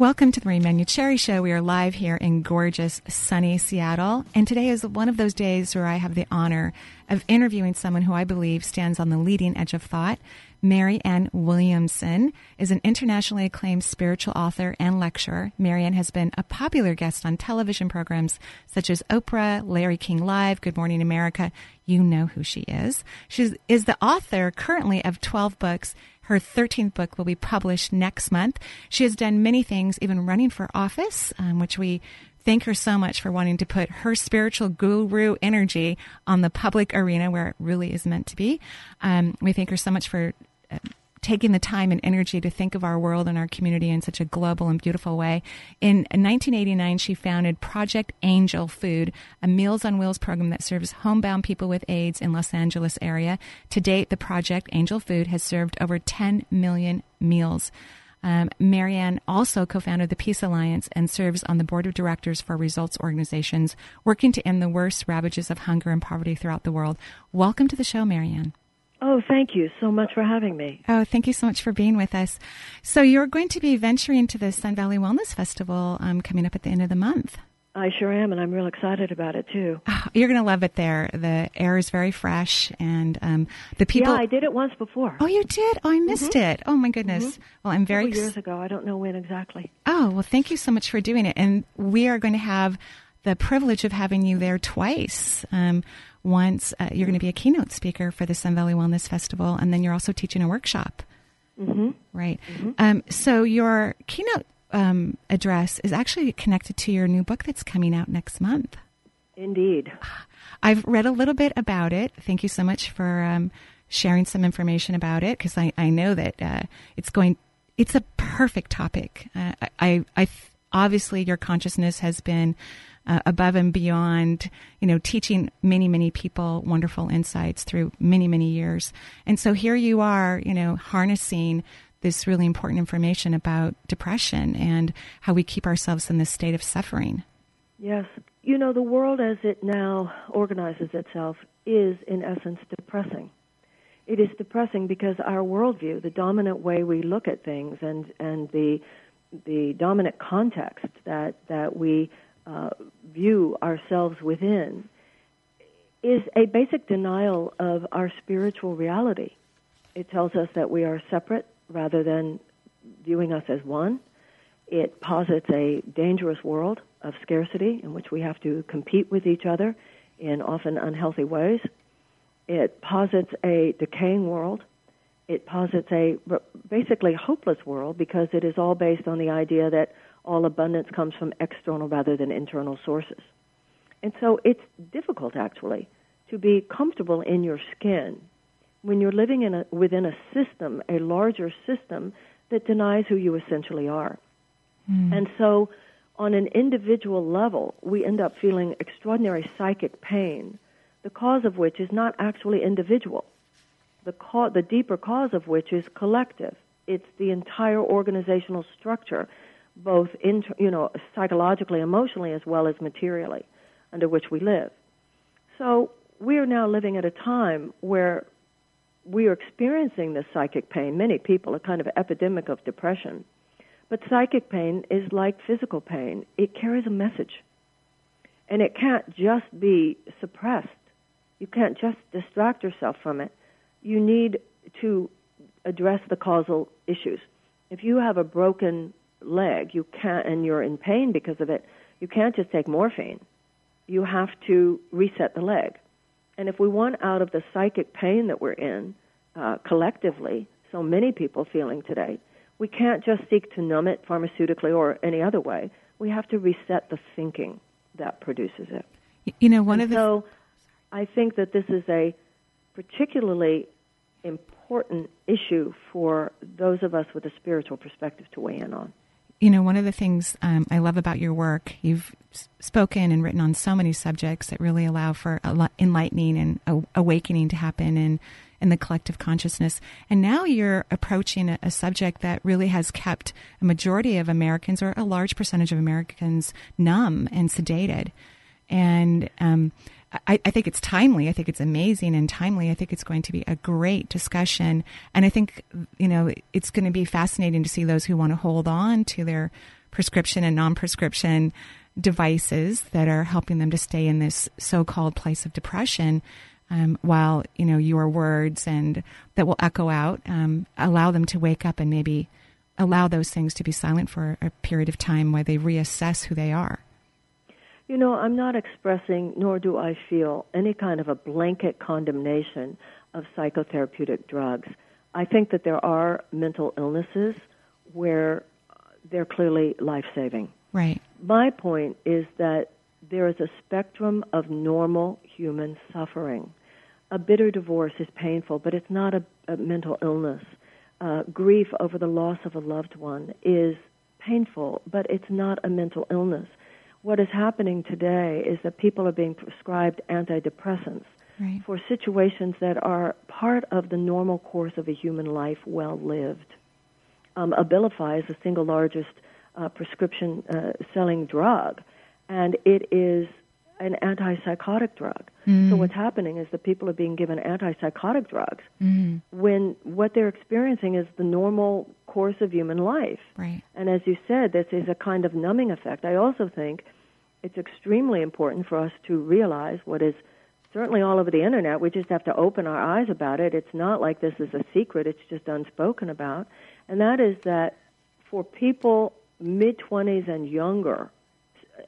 Welcome to the Marie Manuchehri Show. We are live here in gorgeous, sunny Seattle. And today is one of those days where I have the honor of interviewing someone who I believe stands on the leading edge of thought. Marianne Williamson is an internationally acclaimed spiritual author and lecturer. Marianne has been a popular guest on television programs such as Oprah, Larry King Live, Good Morning America. You know who she is. She is the author currently of 12 books. Her 13th book will be published next month. She has done many things, even running for office, which we thank her so much for wanting to put her spiritual guru energy on the public arena where it really is meant to be. We thank her so much for taking the time and energy to think of our world and our community in such a global and beautiful way. In 1989, she founded Project Angel Food, a Meals on Wheels program that serves homebound people with AIDS in Los Angeles area. To date, the Project Angel Food has served over 10 million meals. Marianne also co-founded the Peace Alliance and serves on the board of directors for Results organizations, working to end the worst ravages of hunger and poverty throughout the world. Welcome to the show, Marianne. Oh, thank you so much for having me. Oh, thank you so much for being with us. So you're going to be venturing to the Sun Valley Wellness Festival coming up at the end of the month. I sure am, and I'm real excited about it, too. Oh, you're going to love it there. The air is very fresh, and the people... Yeah, I did it once before. Oh, you did? Oh, I missed it. Oh, my goodness. Well, I'm very... years ago. I don't know when exactly. Oh, well, thank you so much for doing it. And we are going to have the privilege of having you there twice. Once you're going to be a keynote speaker for the Sun Valley Wellness Festival, and then you're also teaching a workshop. Right. So your keynote address is actually connected to your new book that's coming out next month. Indeed. I've read a little bit about it. Thank you so much for sharing some information about it, because I know that it's a perfect topic. I obviously your consciousness has been above and beyond, teaching many, many people wonderful insights through many, many years. And so here you are, harnessing this really important information about depression and how we keep ourselves in this state of suffering. Yes. The world as it now organizes itself is, in essence, depressing. It is depressing because our worldview, the dominant way we look at things and the dominant context that we view ourselves within, is a basic denial of our spiritual reality. It tells us that we are separate, rather than viewing us as one. It posits a dangerous world of scarcity in which we have to compete with each other in often unhealthy ways. It posits a decaying world. It posits a basically hopeless world, because it is all based on the idea that all abundance comes from external rather than internal sources. And so it's difficult, actually, to be comfortable in your skin when you're living within a system, a larger system, that denies who you essentially are. And so on an individual level, we end up feeling extraordinary psychic pain, the cause of which is not actually individual. The deeper cause of which is collective. It's the entire organizational structure, both psychologically, emotionally, as well as materially, under which we live. So we are now living at a time where we are experiencing this psychic pain, many people, a kind of epidemic of depression. But psychic pain is like physical pain. It carries a message. And it can't just be suppressed. You can't just distract yourself from it. You need to address the causal issues. If you have a broken leg, and you're in pain because of it, you can't just take morphine. You have to reset the leg. And if we want out of the psychic pain that we're in collectively, so many people feeling today, we can't just seek to numb it pharmaceutically or any other way. We have to reset the thinking that produces it. So I think that this is a particularly important issue for those of us with a spiritual perspective to weigh in on. You know, one of the things I love about your work, you've spoken and written on so many subjects that really allow for enlightening and awakening to happen in the collective consciousness. And now you're approaching a subject that really has kept a majority of Americans, or a large percentage of Americans, numb and sedated. And I think it's timely. I think it's amazing and timely. I think it's going to be a great discussion. And I think, you know, it's going to be fascinating to see those who want to hold on to their prescription and non-prescription devices that are helping them to stay in this so-called place of depression, while, you know, your words and that will echo out, allow them to wake up and maybe allow those things to be silent for a period of time while they reassess who they are. You know, I'm not expressing, nor do I feel, any kind of a blanket condemnation of psychotherapeutic drugs. I think that there are mental illnesses where they're clearly life-saving. Right. My point is that there is a spectrum of normal human suffering. A bitter divorce is painful, but it's not a mental illness. Grief over the loss of a loved one is painful, but it's not a mental illness. What is happening today is that people are being prescribed antidepressants right. for situations that are part of the normal course of a human life well lived. Abilify is the single largest prescription selling drug, and it is an antipsychotic drug. Mm. So what's happening is that people are being given antipsychotic drugs when what they're experiencing is the normal course of human life. Right. And as you said, this is a kind of numbing effect. I also think it's extremely important for us to realize what is certainly all over the internet. We just have to open our eyes about it. It's not like this is a secret. It's just unspoken about. And that is that for people mid-20s and younger,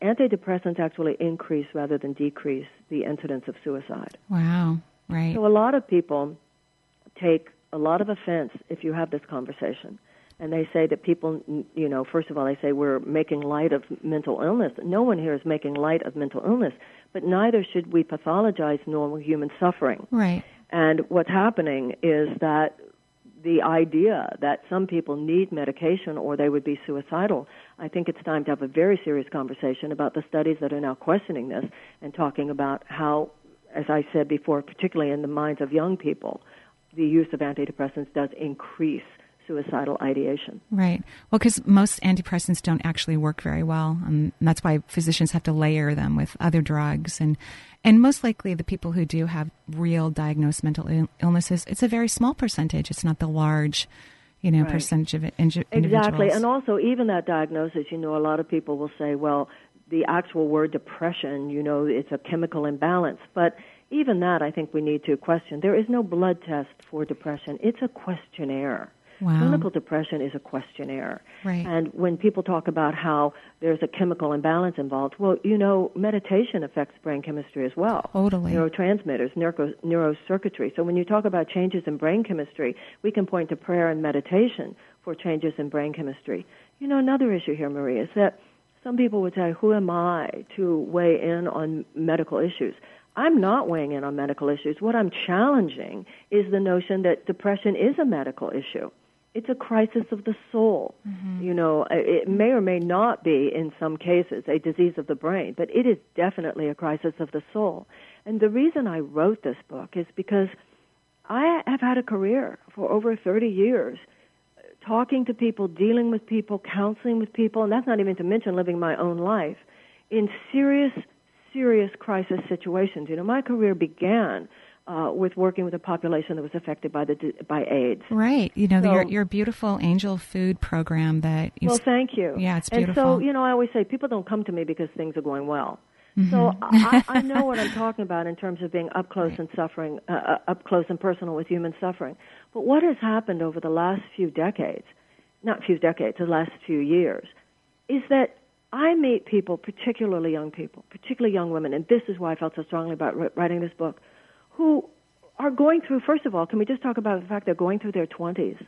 antidepressants actually increase rather than decrease the incidence of suicide. Wow, right. So a lot of people take a lot of offense if you have this conversation. And they say that people, you know, first of all, they say we're making light of mental illness. No one here is making light of mental illness, but neither should we pathologize normal human suffering. Right. And what's happening is that the idea that some people need medication or they would be suicidal, I think it's time to have a very serious conversation about the studies that are now questioning this and talking about how, as I said before, particularly in the minds of young people, the use of antidepressants does increase suicidal ideation. Right. Well, because most antidepressants don't actually work very well. And that's why physicians have to layer them with other drugs. And most likely the people who do have real diagnosed mental illnesses, it's a very small percentage. It's not the large, you know, right. percentage of individuals. Exactly. And also even that diagnosis, you know, a lot of people will say, well, the actual word depression, you know, it's a chemical imbalance. But even that I think we need to question. There is no blood test for depression. It's a questionnaire. Wow. Clinical depression is a questionnaire. Right. And when people talk about how there's a chemical imbalance involved, well, you know, meditation affects brain chemistry as well. Totally. Neurotransmitters, neurocircuitry. So when you talk about changes in brain chemistry, we can point to prayer and meditation for changes in brain chemistry. You know, another issue here, Marie, is that some people would say, who am I to weigh in on medical issues? I'm not weighing in on medical issues. What I'm challenging is the notion that depression is a medical issue. It's a crisis of the soul. Mm-hmm. You know, it may or may not be, in some cases, a disease of the brain, but it is definitely a crisis of the soul. And the reason I wrote this book is because I have had a career for over 30 years talking to people, dealing with people, counseling with people, and that's not even to mention living my own life, in serious crisis situations. You know, my career began with working with a population that was affected by AIDS. Right. You know, so, your beautiful Angel Food program that you... Well, thank you. Yeah, it's beautiful. And so, you know, I always say people don't come to me because things are going well. Mm-hmm. So I know what I'm talking about in terms of being up close and suffering, up close and personal with human suffering. But what has happened over the last few decades, the last few years, is that I meet people, particularly young people, particularly young women, and this is why I felt so strongly about writing this book, who are going through, first of all, can we just talk about the fact they're going through their 20s?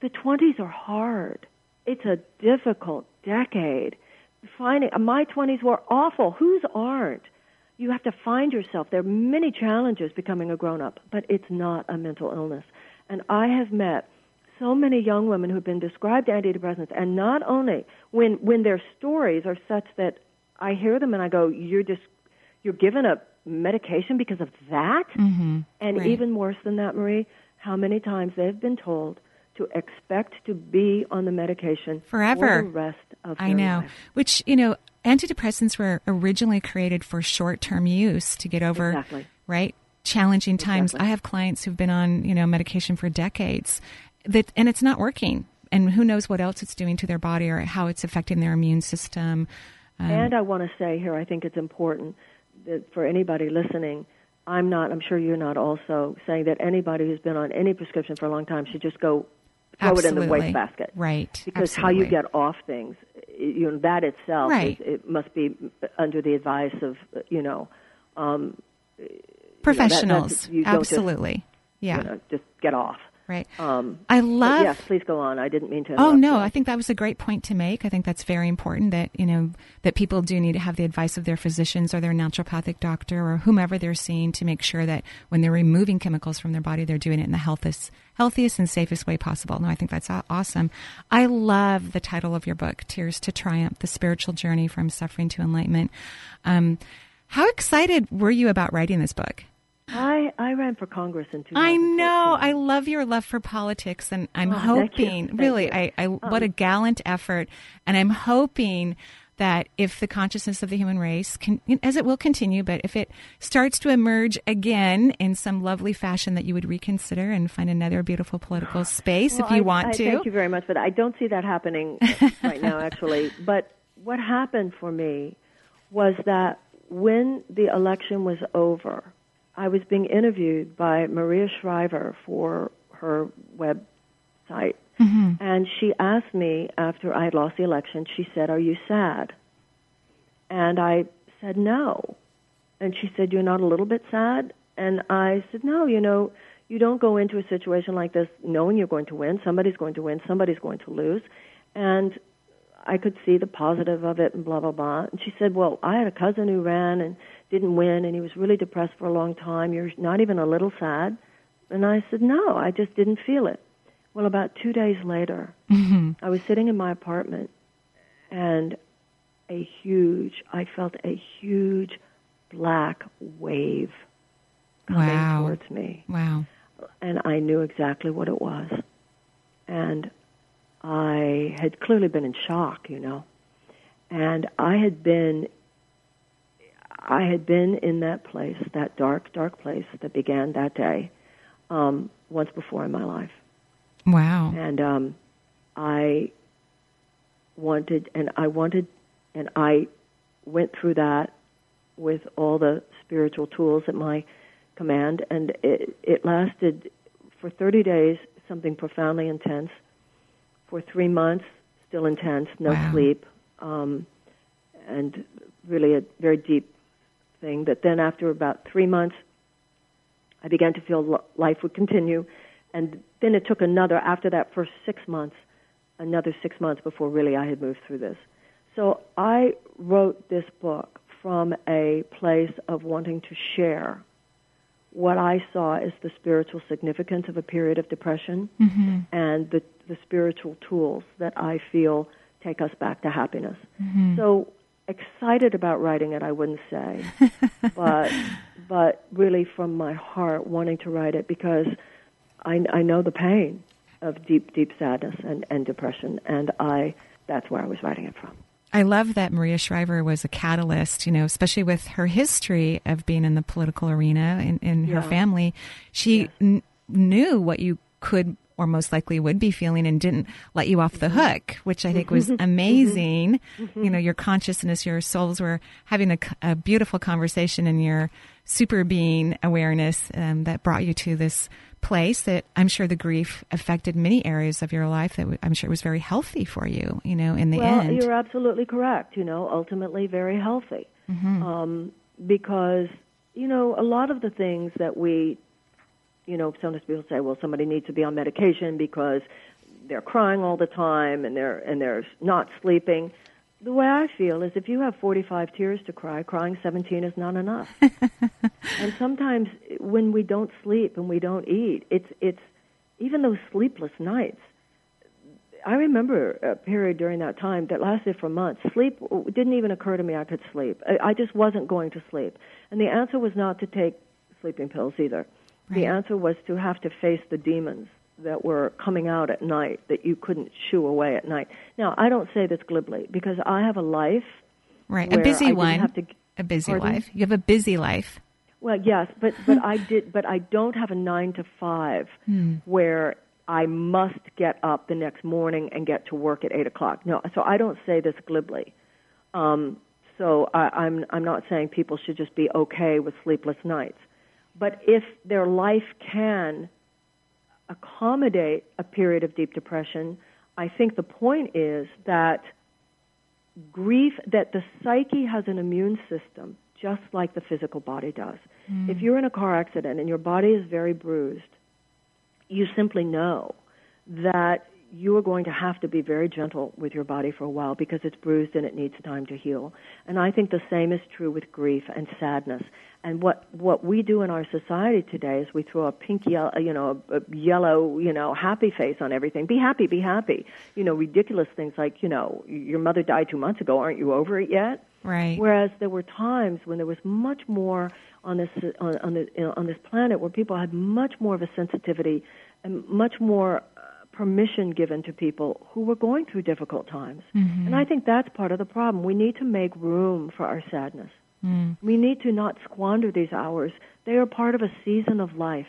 The 20s are hard. It's a difficult decade. My 20s were awful. Whose aren't? You have to find yourself. There are many challenges becoming a grown-up, but it's not a mental illness. And I have met so many young women who've been prescribed antidepressants, and not only when their stories are such that I hear them and I go, you're given a medication because of that? Mm-hmm. And even worse than that, Marie, how many times they've been told to expect to be on the medication forever, for the rest of their life. I know, which, you know, antidepressants were originally created for short-term use to get over, right? Challenging times. I have clients who've been on, you know, medication for decades that, and it's not working, and who knows what else it's doing to their body or how it's affecting their immune system. And I want to say here, I think it's important that for anybody listening, I'm sure you're not also saying that anybody who's been on any prescription for a long time should just go throw it in the wastebasket. Right. Because how you get off things, you know, that itself, it must be under the advice of, you know, professionals, you know, absolutely. Yeah. You know, just get off. Right. I love... Yes, please go on. I didn't mean to interrupt. Oh, no, you. I think that was a great point to make. I think that's very important that, you know, that people do need to have the advice of their physicians or their naturopathic doctor or whomever they're seeing to make sure that when they're removing chemicals from their body, they're doing it in the healthiest and safest way possible. No, I think that's awesome. I love the title of your book, Tears to Triumph, The Spiritual Journey from Suffering to Enlightenment. How excited were you about writing this book? I ran for Congress in 2014. I know. I love your love for politics, and I'm hoping, thank you. What a gallant effort. And I'm hoping that if the consciousness of the human race, can, as it will continue, but if it starts to emerge again in some lovely fashion, that you would reconsider and find another beautiful political space if you want to. Thank you very much, but I don't see that happening right now, actually. But what happened for me was that when the election was over, I was being interviewed by Maria Shriver for her website, and she asked me, after I had lost the election, she said, "Are you sad?" And I said, "No." And she said, "You're not a little bit sad?" And I said, "No, you know, you don't go into a situation like this knowing you're going to win. Somebody's going to win. Somebody's going to lose." And I could see the positive of it and blah, blah, blah. And she said, "Well, I had a cousin who ran and didn't win, and he was really depressed for a long time. You're not even a little sad?" And I said, "No, I just didn't feel it." Well, about 2 days later, I was sitting in my apartment, and I felt a huge black wave coming towards me. Wow. And I knew exactly what it was. And I had clearly been in shock, you know. And I had been in that place, that dark, dark place that began that day, once before in my life. Wow. And I went through that with all the spiritual tools at my command, and it lasted for 30 days, something profoundly intense, for 3 months, still intense, no sleep, and really a very deep thing. But then after about 3 months, I began to feel life would continue. And then it took another 6 months before really I had moved through this. So I wrote this book from a place of wanting to share what I saw as the spiritual significance of a period of depression and the spiritual tools that I feel take us back to happiness. So excited about writing it, I wouldn't say, but really from my heart wanting to write it because I know the pain of deep, deep sadness and depression, and that's where I was writing it from. I love that Maria Shriver was a catalyst, you know, especially with her history of being in the political arena and her family. She knew what you could or most likely would be feeling and didn't let you off the hook, which I think was amazing. You know, your consciousness, your souls were having a beautiful conversation in your super being awareness that brought you to this place that I'm sure the grief affected many areas of your life that I'm sure was very healthy for you, you know, in the end. Well, you're absolutely correct. You know, ultimately very healthy because, you know, a lot of the things that you know, sometimes people say, well, somebody needs to be on medication because they're crying all the time and they're not sleeping. The way I feel is if you have 45 tears to cry, crying 17 is not enough. And sometimes when we don't sleep and we don't eat, it's even those sleepless nights. I remember a period during that time that lasted for months. Sleep didn't even occur to me I could sleep. I just wasn't going to sleep. And the answer was not to take sleeping pills either. Right. The answer was to have to face the demons that were coming out at night that you couldn't shoo away at night. Now, I don't say this glibly because I have a life. Right, a busy one. A busy life. You have a busy life. Well, yes, but I don't have a 9 to 5 where I must get up the next morning and get to work at 8 o'clock. No, so I don't say this glibly. So I'm not saying people should just be okay with sleepless nights, but if their life can accommodate a period of deep depression, I think the point is that grief, that the psyche has an immune system just like the physical body does. Mm. If you're in a car accident and your body is very bruised, you simply know that you are going to have to be very gentle with your body for a while because it's bruised and it needs time to heal. And I think the same is true with grief and sadness. And what we do in our society today is we throw a pink, yellow, happy face on everything. Be happy, be happy. You know, ridiculous things like, your mother died 2 months ago. Aren't you over it yet? Right. Whereas there were times when there was much more on this planet where people had much more of a sensitivity and much more permission given to people who were going through difficult times. Mm-hmm. And I think that's part of the problem. We need to make room for our sadness. Mm. We need to not squander these hours. They are part of a season of life.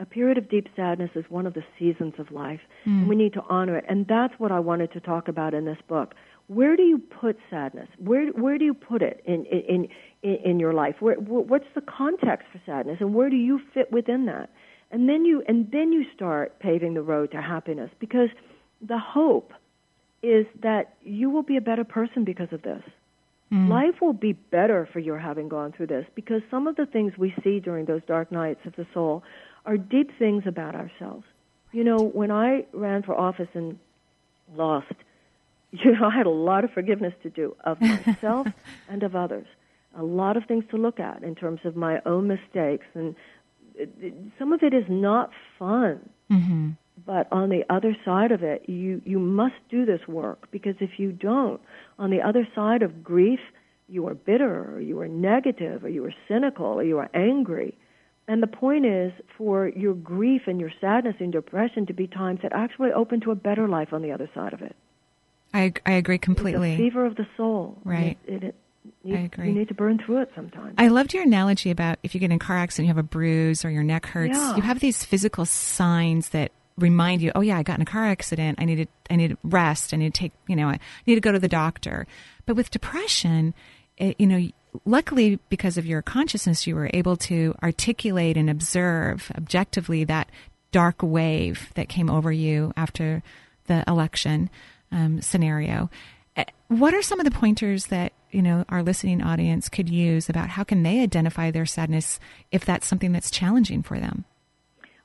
A period of deep sadness is one of the seasons of life. Mm. And we need to honor it. And that's what I wanted to talk about in this book. Where do you put sadness? Where do you put it in your life? What's the context for sadness, and where do you fit within that? And then you start paving the road to happiness, because the hope is that you will be a better person because of this. Mm. Life will be better for your having gone through this, because some of the things we see during those dark nights of the soul are deep things about ourselves. You know, when I ran for office and lost, I had a lot of forgiveness to do of myself and of others. A lot of things to look at in terms of my own mistakes. And some of it is not fun. Mm-hmm. But on the other side of it, you must do this work, because if you don't, on the other side of grief, you are bitter, or you are negative, or you are cynical, or you are angry. And the point is for your grief and your sadness and depression to be times that actually open to a better life on the other side of it. I agree completely. It's a fever of the soul. Right. I agree. You need to burn through it sometimes. I loved your analogy about if you get in a car accident, you have a bruise or your neck hurts. Yeah. You have these physical signs that remind you, oh, yeah, I got in a car accident. I need to rest. I need to take, I need to go to the doctor. But with depression, luckily because of your consciousness, you were able to articulate and observe objectively that dark wave that came over you after the election scenario. What are some of the pointers that our listening audience could use about how can they identify their sadness if that's something that's challenging for them?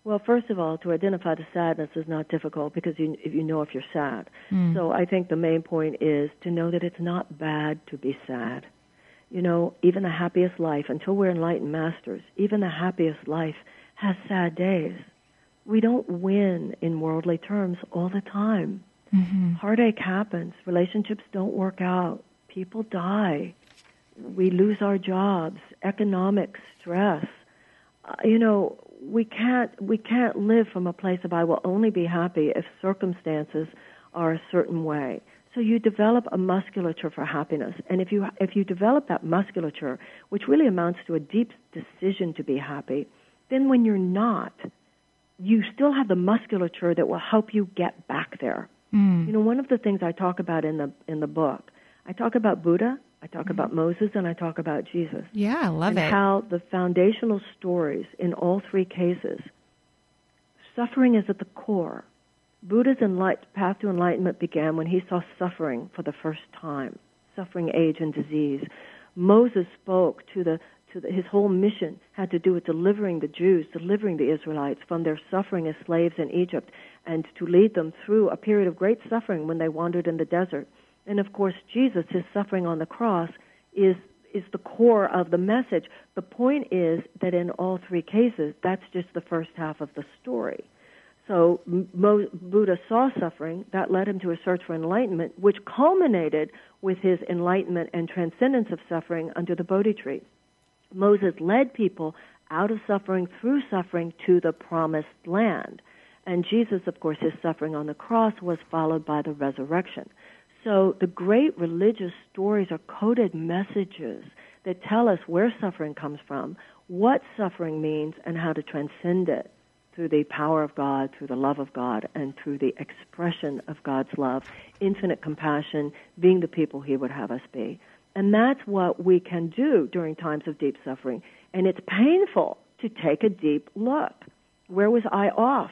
Well, first of all, to identify the sadness is not difficult, because if you're sad. Mm. So I think the main point is to know that it's not bad to be sad. Even the happiest life, until we're enlightened masters, even the happiest life has sad days. We don't win in worldly terms all the time. Mm-hmm. Heartache happens. Relationships don't work out. People die. We lose our jobs. Economic stress. We can't live from a place of I will only be happy if circumstances are a certain way. So you develop a musculature for happiness, and if you develop that musculature, which really amounts to a deep decision to be happy, then when you're not, you still have the musculature that will help you get back there. Mm. One of the things I talk about in the book, I talk about Buddha, I talk about Moses, and I talk about Jesus. Yeah, I love it. How the foundational stories in all three cases, suffering is at the core. Buddha's path to enlightenment began when he saw suffering for the first time, suffering, age, and disease. Moses spoke his whole mission had to do with delivering the Jews, delivering the Israelites from their suffering as slaves in Egypt, and to lead them through a period of great suffering when they wandered in the desert. And, of course, Jesus, his suffering on the cross, is the core of the message. The point is that in all three cases, that's just the first half of the story. So Buddha saw suffering. That led him to a search for enlightenment, which culminated with his enlightenment and transcendence of suffering under the Bodhi tree. Moses led people out of suffering, through suffering, to the promised land. And Jesus, of course, his suffering on the cross was followed by the resurrection. So the great religious stories are coded messages that tell us where suffering comes from, what suffering means, and how to transcend it through the power of God, through the love of God, and through the expression of God's love, infinite compassion, being the people he would have us be. And that's what we can do during times of deep suffering. And it's painful to take a deep look. Where was I off?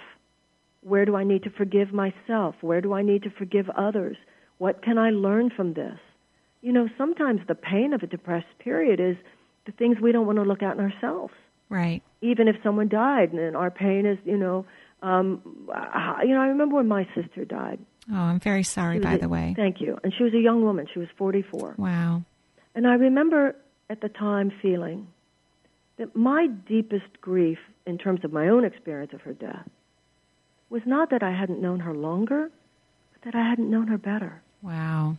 Where do I need to forgive myself? Where do I need to forgive others? What can I learn from this? You know, sometimes the pain of a depressed period is the things we don't want to look at in ourselves. Right. Even if someone died, and our pain is, I remember when my sister died. Oh, I'm very sorry, by the way. Thank you. And she was a young woman. She was 44. Wow. And I remember at the time feeling that my deepest grief, in terms of my own experience of her death, was not that I hadn't known her longer, but that I hadn't known her better. Wow.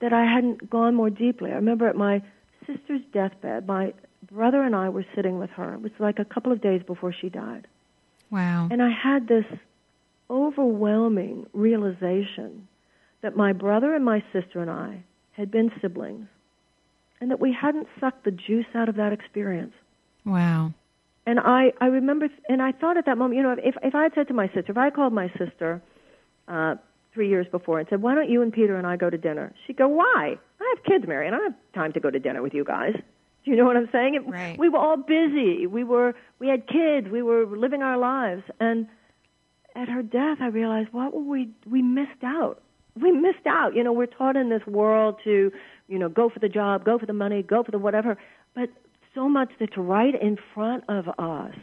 That I hadn't gone more deeply. I remember at my sister's deathbed, my brother and I were sitting with her. It was like a couple of days before she died. Wow. And I had this overwhelming realization that my brother and my sister and I had been siblings, and that we hadn't sucked the juice out of that experience. Wow. And I remember, and I thought at that moment, if I had said to my sister, if I called my sister 3 years before and said, why don't you and Peter and I go to dinner? She'd go, why? I have kids, Mary, and I don't have time to go to dinner with you guys. Do you know what I'm saying? Right. We were all busy. We had kids. We were living our lives. And at her death, I realized, what were we missed out. We missed out. You know, we're taught in this world to, go for the job, go for the money, go for the whatever. But so much that's right in front of us.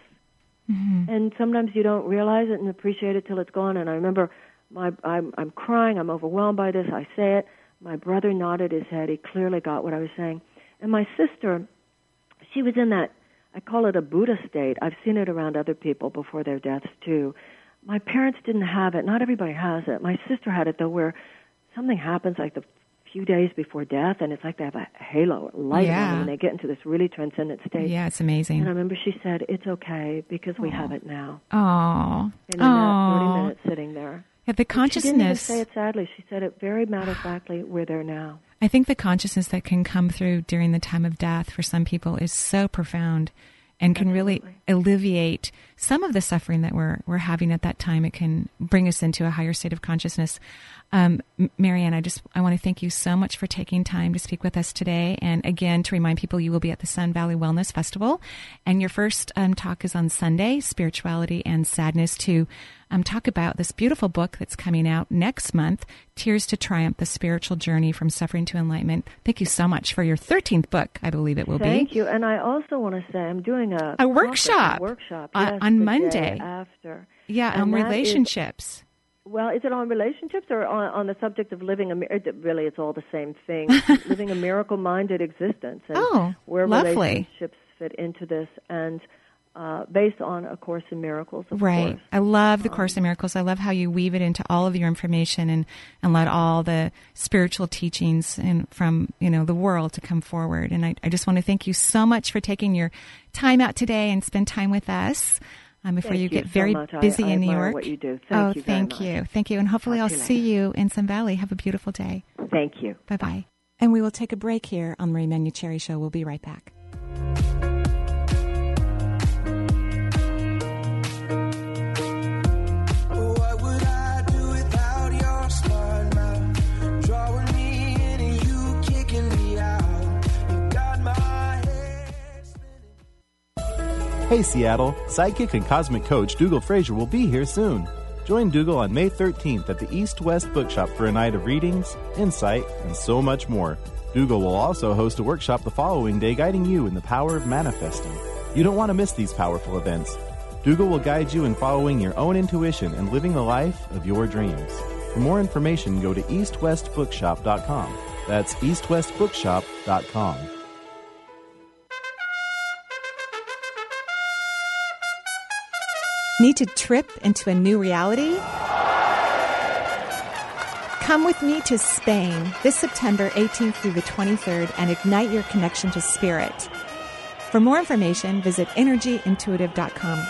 Mm-hmm. And sometimes you don't realize it and appreciate it till it's gone. And I remember I'm crying. I'm overwhelmed by this. I say it. My brother nodded his head. He clearly got what I was saying. And my sister, she was in that, I call it a Buddha state. I've seen it around other people before their deaths, too. My parents didn't have it. Not everybody has it. My sister had it, though, where something happens like the few days before death, and it's like they have a halo, light on them, and they get into this really transcendent state. Yeah, it's amazing. And I remember she said, it's okay, because we have it now. Oh. And in that 40 minutes sitting there. Yeah, the consciousness. She didn't even say it sadly. She said it very matter-of-factly, we're there now. I think the consciousness that can come through during the time of death for some people is so profound and can really alleviate some of the suffering that we're having at that time. It can bring us into a higher state of consciousness. Marianne, I want to thank you so much for taking time to speak with us today. And again, to remind people, you will be at the Sun Valley Wellness Festival. And your first talk is on Sunday, Spirituality and Sadness, to talk about this beautiful book that's coming out next month, Tears to Triumph, The Spiritual Journey from Suffering to Enlightenment. Thank you so much for your 13th book, I believe it will be. Thank you. And I also want to say I'm doing a workshop on Monday. After. Yeah, and on relationships. Well, is it on relationships or on the subject of living really, it's all the same thing. Living a miracle-minded existence. And where relationships fit into this, and based on A Course in Miracles, of course. I love The Course in Miracles. I love how you weave it into all of your information and let all the spiritual teachings from the world to come forward. And I just want to thank you so much for taking your time out today and spend time with us. Before you get very busy in New York. What you do. Thank you. And hopefully I'll see you in Sun Valley. Have a beautiful day. Thank you. Bye-bye. And we will take a break here on Marie Manuchehri Show. We'll be right back. Hey Seattle, psychic and cosmic coach Dougal Fraser will be here soon. Join Dougal on May 13th at the East West Bookshop for a night of readings, insight, and so much more. Dougal will also host a workshop the following day guiding you in the power of manifesting. You don't want to miss these powerful events. Dougal will guide you in following your own intuition and living the life of your dreams. For more information, go to eastwestbookshop.com. That's eastwestbookshop.com. Need to trip into a new reality? Come with me to Spain this September 18th through the 23rd and ignite your connection to spirit. For more information, visit energyintuitive.com.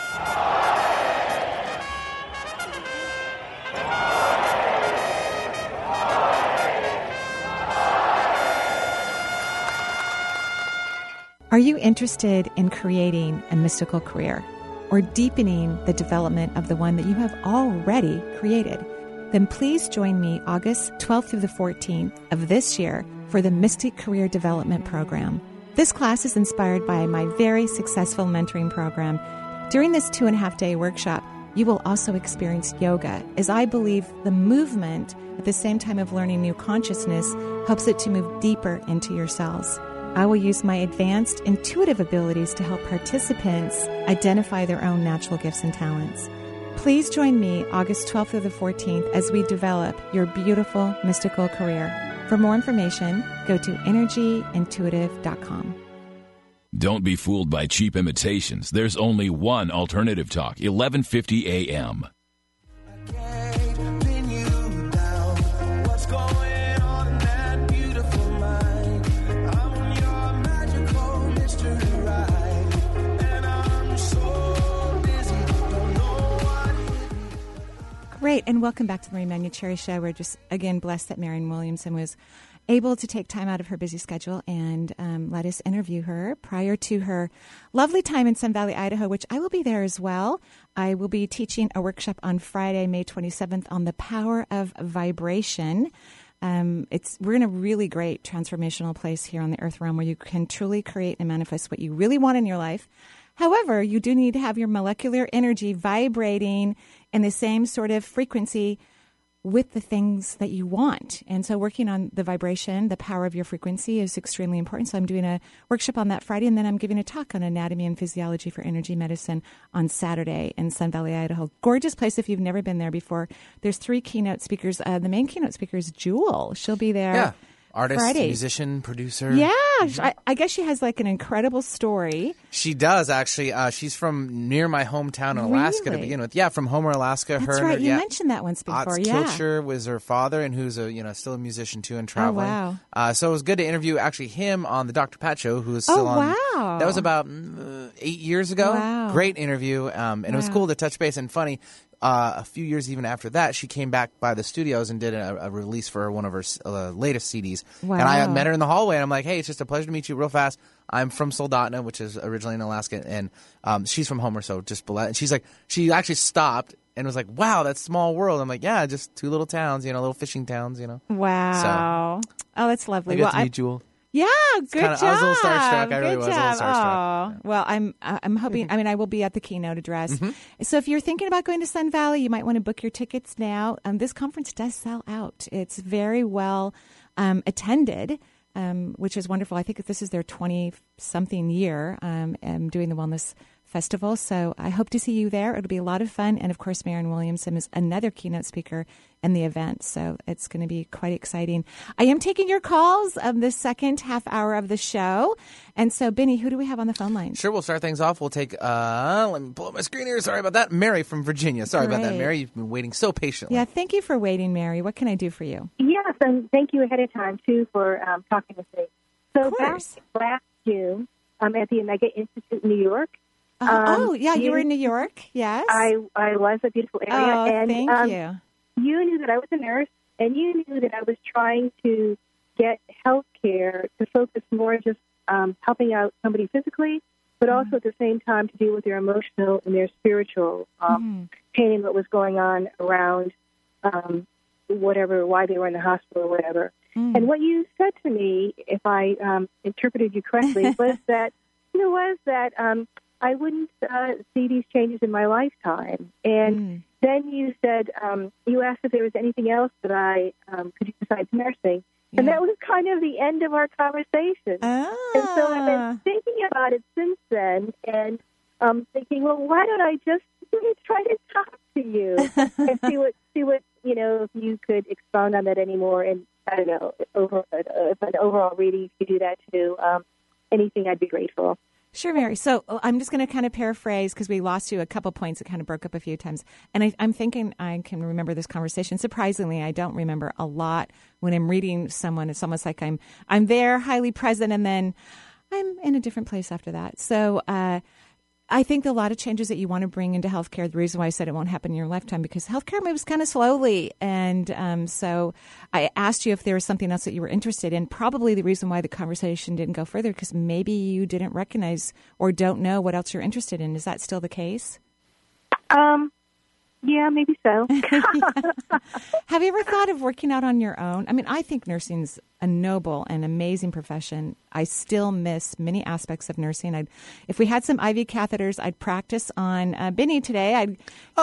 Are you interested in creating a mystical career or deepening the development of the one that you have already created? Then please join me August 12th through the 14th of this year for the Mystic Career Development Program. This class is inspired by my very successful mentoring program. During this 2.5-day workshop, you will also experience yoga, as I believe the movement, at the same time of learning new consciousness, helps it to move deeper into your cells. I will use my advanced intuitive abilities to help participants identify their own natural gifts and talents. Please join me August 12th through the 14th as we develop your beautiful mystical career. For more information, go to energyintuitive.com. Don't be fooled by cheap imitations. There's only one Alternative Talk, 1150 AM. Great, and welcome back to the Marie Manuchehri Show. We're just, again, blessed that Marianne Williamson was able to take time out of her busy schedule and let us interview her prior to her lovely time in Sun Valley, Idaho, which I will be there as well. I will be teaching a workshop on Friday, May 27th, on the power of vibration. We're in a really great transformational place here on the Earth Realm where you can truly create and manifest what you really want in your life. However, you do need to have your molecular energy vibrating in the same sort of frequency with the things that you want. And so working on the vibration, the power of your frequency is extremely important. So I'm doing a workshop on that Friday, and then I'm giving a talk on anatomy and physiology for energy medicine on Saturday in Sun Valley, Idaho. Gorgeous place if you've never been there before. There's 3 keynote speakers. The main keynote speaker is Jewel. She'll be there. Yeah. Artist, Friday. Musician, producer. Yeah. I guess she has like an incredible story. She does, actually. She's from near my hometown in Alaska to begin with. Yeah, from Homer, Alaska. That's right. You mentioned that once before. Otz Kilcher was her father, and who's still a musician too and traveling. Oh, wow. So it was good to interview actually him on the Dr. Pat Show, who is still on. Oh, wow. That was about 8 years ago. Wow. Great interview. And it was cool to touch base and funny. A few years even after that, she came back by the studios and did a release for one of her latest CDs. Wow. And I met her in the hallway, and I'm like, hey, it's just a pleasure to meet you real fast. I'm from Soldotna, which is originally in Alaska, and she's from Homer, so just below. And she's like, she actually stopped and was like, wow, that's small world. I'm like, yeah, just 2 little towns, little fishing towns, Wow. So, that's lovely. Well, I got to meet Jewel. Yeah, good job. I was a little starstruck. I really was a little starstruck. Yeah. Well, I'm hoping. I mean, I will be at the keynote address. Mm-hmm. So if you're thinking about going to Sun Valley, you might want to book your tickets now. This conference does sell out. It's very well attended, which is wonderful. I think this is their 20-something year doing the wellness festival. So I hope to see you there. It'll be a lot of fun. And of course, Marianne Williamson is another keynote speaker in the event. So it's going to be quite exciting. I am taking your calls of the second half hour of the show. And so, Benny, who do we have on the phone line? Sure. We'll start things off. We'll take, let me pull up my screen here. Sorry about that. Mary from Virginia. Sorry about that, Mary. You've been waiting so patiently. Yeah. Thank you for waiting, Mary. What can I do for you? Yes. And thank you ahead of time, too, for talking with me. So back last June, I'm at the Omega Institute in New York. You were in New York, yes. I was a beautiful area. Oh, and, thank you. You knew that I was a nurse, and you knew that I was trying to get health care to focus more just helping out somebody physically, but also at the same time to deal with their emotional and their spiritual pain and what was going on around whatever, why they were in the hospital or whatever. And what you said to me, if I interpreted you correctly, was that, I wouldn't see these changes in my lifetime. And then you said, you asked if there was anything else that I could do besides nursing. Yeah. And that was kind of the end of our conversation. Ah. And so I've been thinking about it since then and thinking, well, why don't I just try to talk to you and see what if you could expound on that anymore. And I don't know, if an overall reading, if you do that too, anything, I'd be grateful. Sure, Mary. So I'm just going to kind of paraphrase because we lost you a couple points. It kind of broke up a few times. And I'm thinking I can remember this conversation. Surprisingly, I don't remember a lot when I'm reading someone. It's almost like I'm there, highly present, and then I'm in a different place after that. So I think a lot of changes that you want to bring into healthcare, the reason why I said it won't happen in your lifetime, because healthcare moves kind of slowly. And so I asked you if there was something else that you were interested in. Probably the reason why the conversation didn't go further, because maybe you didn't recognize or don't know what else you're interested in. Is that still the case? Yeah, maybe so. Have you ever thought of working out on your own? I mean, I think nursing's a noble and amazing profession. I still miss many aspects of nursing. If we had some IV catheters, I'd practice on Benny today.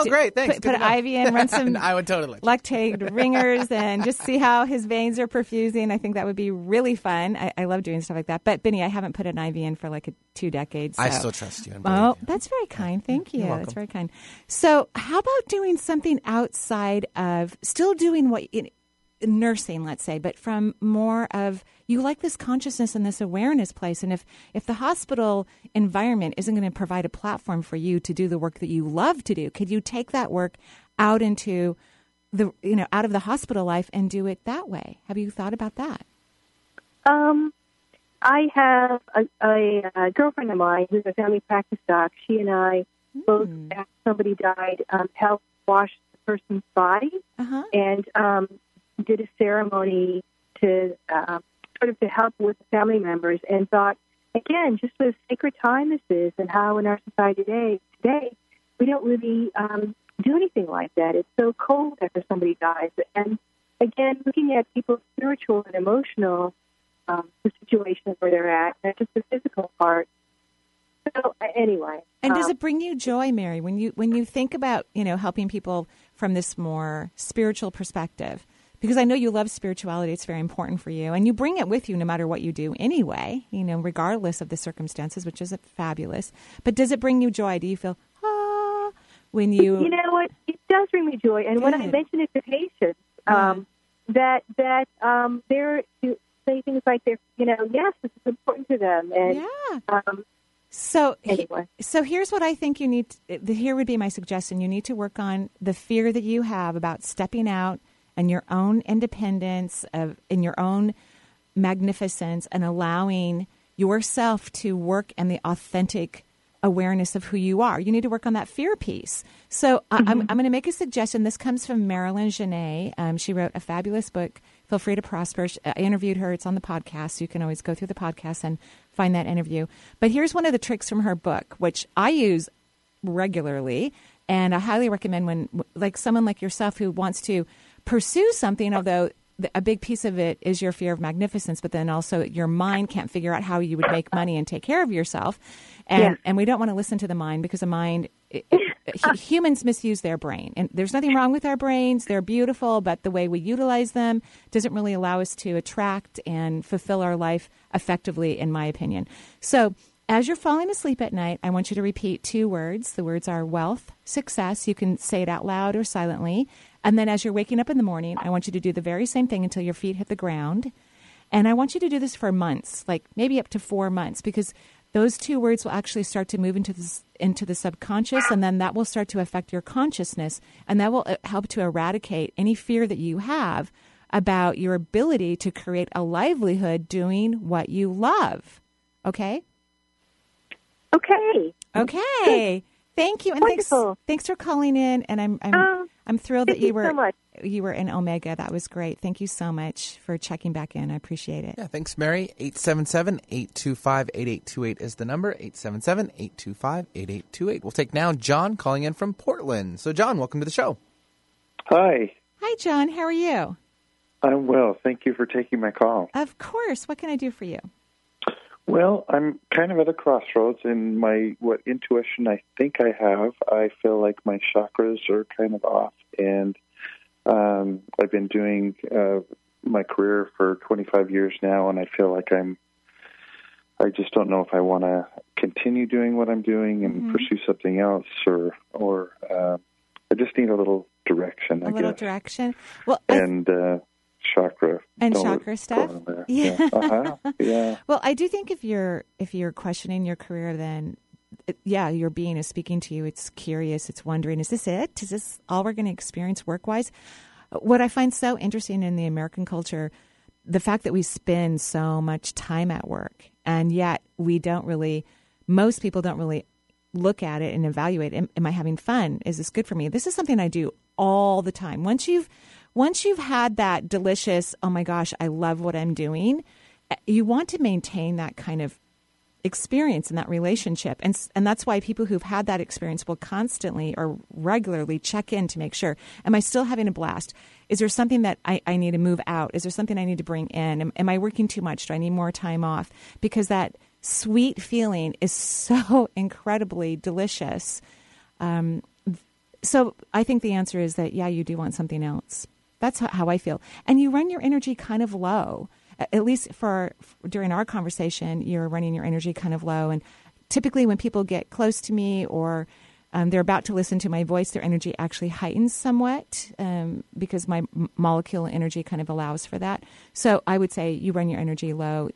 Great. Thanks. Put an IV in, run some I would totally. Lactate ringers and just see how his veins are perfusing. I think that would be really fun. I love doing stuff like that. But Benny, I haven't put an IV in for like 2 decades. So. I still trust you. Oh, that's very kind. Thank you. That's very kind. So how about doing something outside of still doing what nursing, let's say, but from more of you like this consciousness and this awareness place. And if the hospital environment isn't going to provide a platform for you to do the work that you love to do, could you take that work out into the, out of the hospital life and do it that way? Have you thought about that? I have a girlfriend of mine who's a family practice doc. She and I both, after somebody died, helped wash the person's body and did a ceremony to sort of to help with family members, and thought, again, just what a sacred time this is, and how in our society today we don't really do anything like that. It's so cold after somebody dies. And again, looking at people's spiritual and emotional situation where they're at, not just the physical part. So anyway. And does it bring you joy, Mary, when you think about, helping people from this more spiritual perspective? Because I know you love spirituality. It's very important for you. And you bring it with you no matter what you do anyway, regardless of the circumstances, which is fabulous. But does it bring you joy? Do you feel, when you... You know what? It does bring me joy. And When I mention it to patients, that they're to say things like, yes, this is important to them. And, So here's what I think you need. Here would be my suggestion. You need to work on the fear that you have about stepping out and your own independence in your own magnificence, and allowing yourself to work in the authentic awareness of who you are. You need to work on that fear piece. So I'm going to make a suggestion. This comes from Marilyn Jenett. She wrote a fabulous book, Feel Free to Prosper. I interviewed her. It's on the podcast. So you can always go through the podcast and find that interview. But here's one of the tricks from her book, which I use regularly. And I highly recommend when someone like yourself who wants to pursue something, although a big piece of it is your fear of magnificence, but then also your mind can't figure out how you would make money and take care of yourself. And we don't want to listen to the mind, because the mind, humans misuse their brain. And there's nothing wrong with our brains. They're beautiful, but the way we utilize them doesn't really allow us to attract and fulfill our life effectively, in my opinion. So as you're falling asleep at night, I want you to repeat 2 words. The words are wealth, success. You can say it out loud or silently. And then as you're waking up in the morning, I want you to do the very same thing until your feet hit the ground. And I want you to do this for months, like maybe up to 4 months, because those 2 words will actually start to move into the subconscious, and then that will start to affect your consciousness, and that will help to eradicate any fear that you have about your ability to create a livelihood doing what you love. Okay? Okay. Thank you, and thanks for calling in. And I'm thrilled that you were in Omega. That was great. Thank you so much for checking back in. I appreciate it. Yeah, thanks, Mary. 877-825-8828 is the number. 877-825-8828. We'll take now John calling in from Portland. So, John, welcome to the show. Hi. Hi, John. How are you? I'm well. Thank you for taking my call. Of course. What can I do for you? Well, I'm kind of at a crossroads in what intuition I think I have. I feel like my chakras are kind of off, and I've been doing my career for 25 years now, and I feel like I just don't know if I want to continue doing what I'm doing and pursue something else, or I just need a little direction, I guess. Well, and chakra. And chakra stuff? Yeah. Yeah. Uh-huh. Yeah. Well, I do think if you're questioning your career, then, yeah, your being is speaking to you. It's curious. It's wondering, is this it? Is this all we're going to experience work-wise? What I find so interesting in the American culture, the fact that we spend so much time at work, and yet we don't really, most people don't really look at it and evaluate, am I having fun? Is this good for me? This is something I do all the time. Once you've had that delicious, oh my gosh, I love what I'm doing, you want to maintain that kind of experience in that relationship. And that's why people who've had that experience will constantly or regularly check in to make sure, am I still having a blast? Is there something that I need to move out? Is there something I need to bring in? Am I working too much? Do I need more time off? Because that sweet feeling is so incredibly delicious. So I think the answer is that, yeah, you do want something else. That's how I feel. And you run your energy kind of low. At least during our conversation, you're running your energy kind of low. And typically when people get close to me or they're about to listen to my voice, their energy actually heightens somewhat because my molecular energy kind of allows for that. So I would say you run your energy low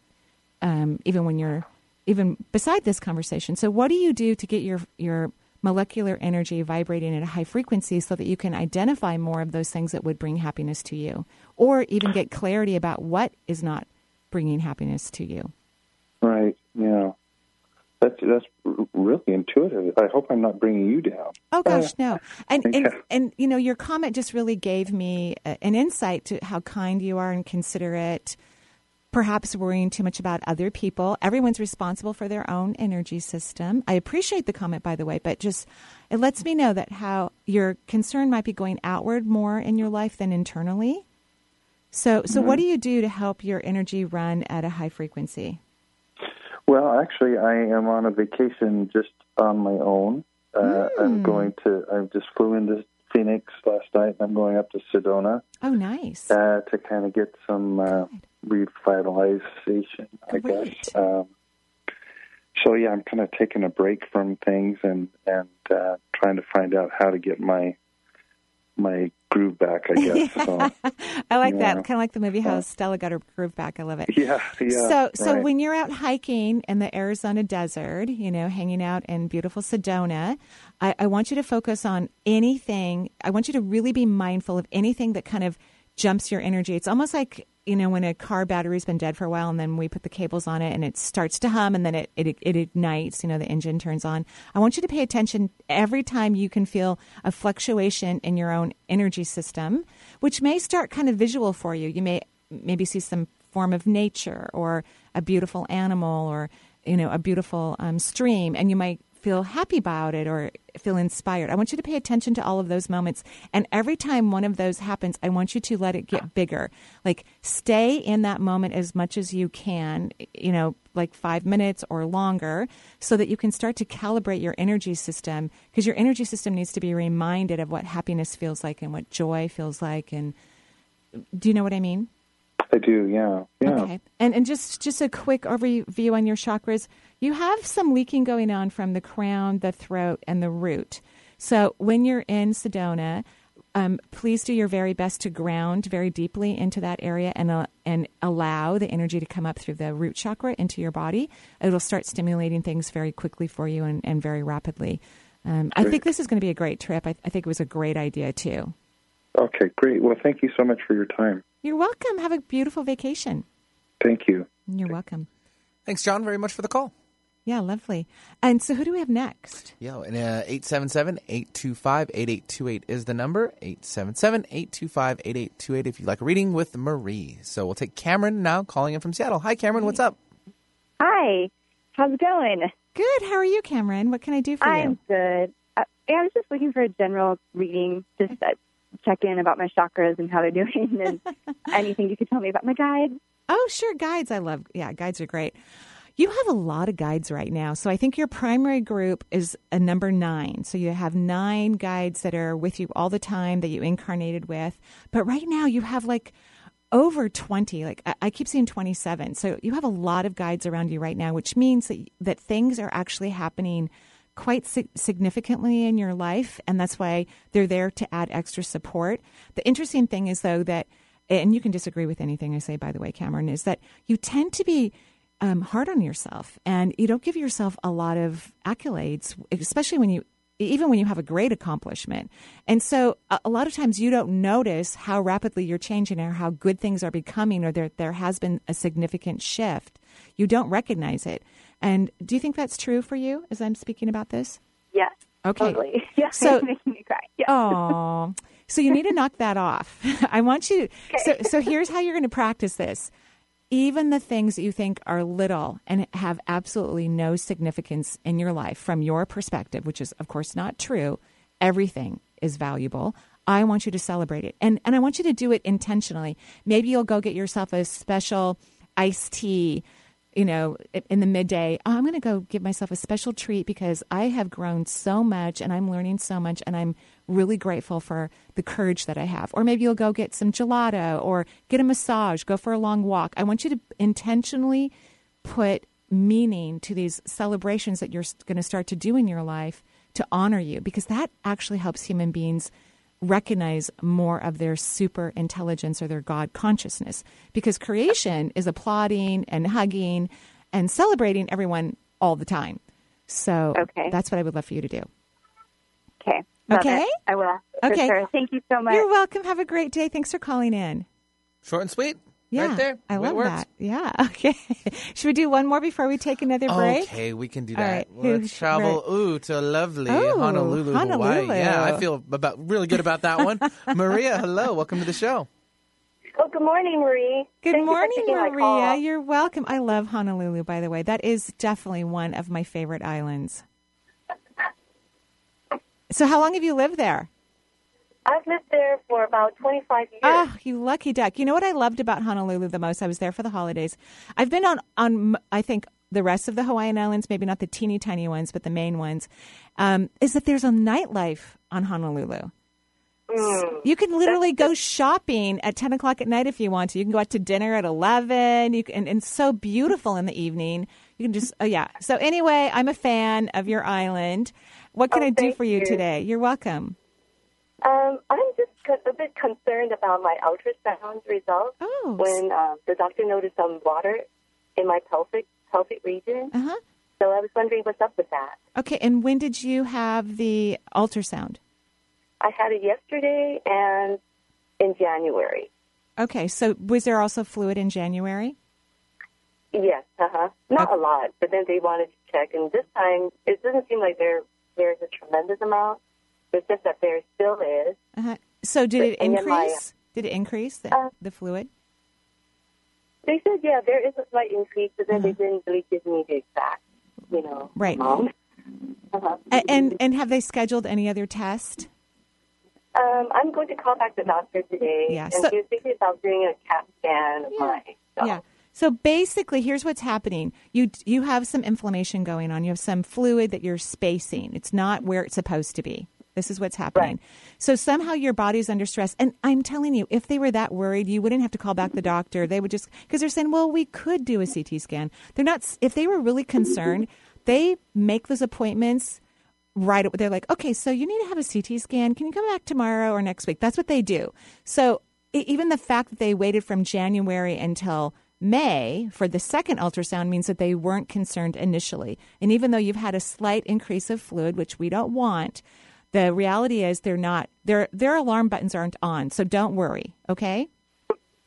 even beside this conversation. So what do you do to get your molecular energy vibrating at a high frequency so that you can identify more of those things that would bring happiness to you, or even get clarity about what is not bringing happiness to you? Right. Yeah. That's really intuitive. I hope I'm not bringing you down. Oh gosh, no. And you know, your comment just really gave me an insight to how kind you are and considerate. Perhaps worrying too much about other people. Everyone's responsible for their own energy system. I appreciate the comment, by the way, but just it lets me know that how your concern might be going outward more in your life than internally. So mm-hmm. What do you do to help your energy run at a high frequency? Well, actually, I am on a vacation just on my own. I just flew into Phoenix last night, and I'm going up to Sedona. Oh, nice. To kind of get some... revitalization, I guess. So I'm kind of taking a break from things and trying to find out how to get my groove back, I guess. So, I like that. Kind of like the movie, how Stella got her groove back. I love it. Yeah. So right. When you're out hiking in the Arizona desert, hanging out in beautiful Sedona, I want you to focus on anything. I want you to really be mindful of anything that kind of jumps your energy. It's almost like when a car battery's been dead for a while and then we put the cables on it and it starts to hum and then it ignites, the engine turns on. I want you to pay attention every time you can feel a fluctuation in your own energy system, which may start kind of visual for you. You may maybe see some form of nature or a beautiful animal or, a beautiful stream, and you might feel happy about it or feel inspired. I want you to pay attention to all of those moments. And every time one of those happens, I want you to let it get bigger. Like stay in that moment as much as you can, like 5 minutes or longer, so that you can start to calibrate your energy system, because your energy system needs to be reminded of what happiness feels like and what joy feels like. And do you know what I mean? I do, yeah. Okay. And just a quick overview on your chakras. You have some leaking going on from the crown, the throat, and the root. So when you're in Sedona, please do your very best to ground very deeply into that area and allow the energy to come up through the root chakra into your body. It'll start stimulating things very quickly for you and very rapidly. I think this is going to be a great trip. I think it was a great idea, too. Okay, great. Well, thank you so much for your time. You're welcome. Have a beautiful vacation. Thank you. You're welcome. Thanks, John, very much for the call. Yeah, lovely. And so who do we have next? Yeah, 877-825-8828 is the number, 877-825-8828 if you'd like a reading with Marie. So we'll take Cameron now, calling in from Seattle. Hi, Cameron. Hey. What's up? Hi. How's it going? Good. How are you, Cameron? What can I do for you? I'm good. I was just looking for a general reading, just check in about my chakras and how they're doing, and anything you could tell me about my guides. Oh, sure. Guides. I love. Yeah, guides are great. You have a lot of guides right now. So I think your primary group is a number 9. So you have 9 guides that are with you all the time that you incarnated with. But right now you have like over 20, like I keep seeing 27. So you have a lot of guides around you right now, which means that things are actually happening quite significantly in your life, and that's why they're there to add extra support. The interesting thing is, though, that and you can disagree with anything I say, by the way, Cameron, is that you tend to be hard on yourself, and you don't give yourself a lot of accolades, especially when you, even when you have a great accomplishment. And so a lot of times you don't notice how rapidly you're changing or how good things are becoming, or there has been a significant shift. You don't recognize it. And do you think that's true for you as I'm speaking about this? Yes. Okay. Totally. Yeah, so, it's making me cry. Yes. Oh, so you need to knock that off. I want you. Okay. So here's how you're going to practice this. Even the things that you think are little and have absolutely no significance in your life from your perspective, which is, of course, not true. Everything is valuable. I want you to celebrate it. And I want you to do it intentionally. Maybe you'll go get yourself a special iced tea, you know, in the midday. Oh, I'm going to go give myself a special treat because I have grown so much and I'm learning so much and I'm really grateful for the courage that I have. Or maybe you'll go get some gelato or get a massage, go for a long walk. I want you to intentionally put meaning to these celebrations that you're going to start to do in your life to honor you, because that actually helps human beings recognize more of their super intelligence or their God consciousness, because creation is applauding and hugging and celebrating everyone all the time. So that's what I would love for you to do. Okay. Okay. I will. Okay. Sure. Thank you so much. You're welcome. Have a great day. Thanks for calling in. Short and sweet. Yeah. Right there. I love that. Yeah. Okay. Should we do one more before we take another break? Okay. We can do that. Right. Let's travel to lovely Honolulu, Hawaii. Yeah. I feel really good about that one. Maria, hello. Welcome to the show. Oh, good morning, Marie. Good morning, Maria. You're welcome. I love Honolulu, by the way. That is definitely one of my favorite islands. So how long have you lived there? I've lived there for about 25 years. Oh, you lucky duck. You know what I loved about Honolulu the most? I was there for the holidays. I've been on I think, the rest of the Hawaiian Islands, maybe not the teeny tiny ones, but the main ones, is that there's a nightlife on Honolulu. So you can literally go shopping at 10 o'clock at night if you want to. You can go out to dinner at 11. You can, and it's so beautiful in the evening. You can just, So anyway, I'm a fan of your island. What can I do for you today? You're welcome. I'm just a bit concerned about my ultrasound results. Oh. When the doctor noticed some water in my pelvic region. Uh-huh. So I was wondering what's up with that. Okay, and when did you have the ultrasound? I had it yesterday and in January. Okay, so was there also fluid in January? Yes, Not a lot, but then they wanted to check. And this time, it doesn't seem like there's a tremendous amount. It's just that there still is. Uh-huh. So did it increase the fluid? They said, there is a slight increase, but then they didn't really give me the exact, Right. amount. Uh-huh. And have they scheduled any other test? I'm going to call back the doctor today. Yeah. And he was thinking about doing a CAT scan of my stuff. Yeah. So basically, here's what's happening. You have some inflammation going on. You have some fluid that you're spacing. It's not where it's supposed to be. This is what's happening. Right. So somehow your body's under stress. And I'm telling you, if they were that worried, you wouldn't have to call back the doctor. They would just, because they're saying, well, we could do a CT scan. They're not, if they were really concerned, they make those appointments right. They're like, okay, so you need to have a CT scan. Can you come back tomorrow or next week? That's what they do. So even the fact that they waited from January until May for the second ultrasound means that they weren't concerned initially. And even though you've had a slight increase of fluid, which we don't want, the reality is they're not, their alarm buttons aren't on. So don't worry. Okay?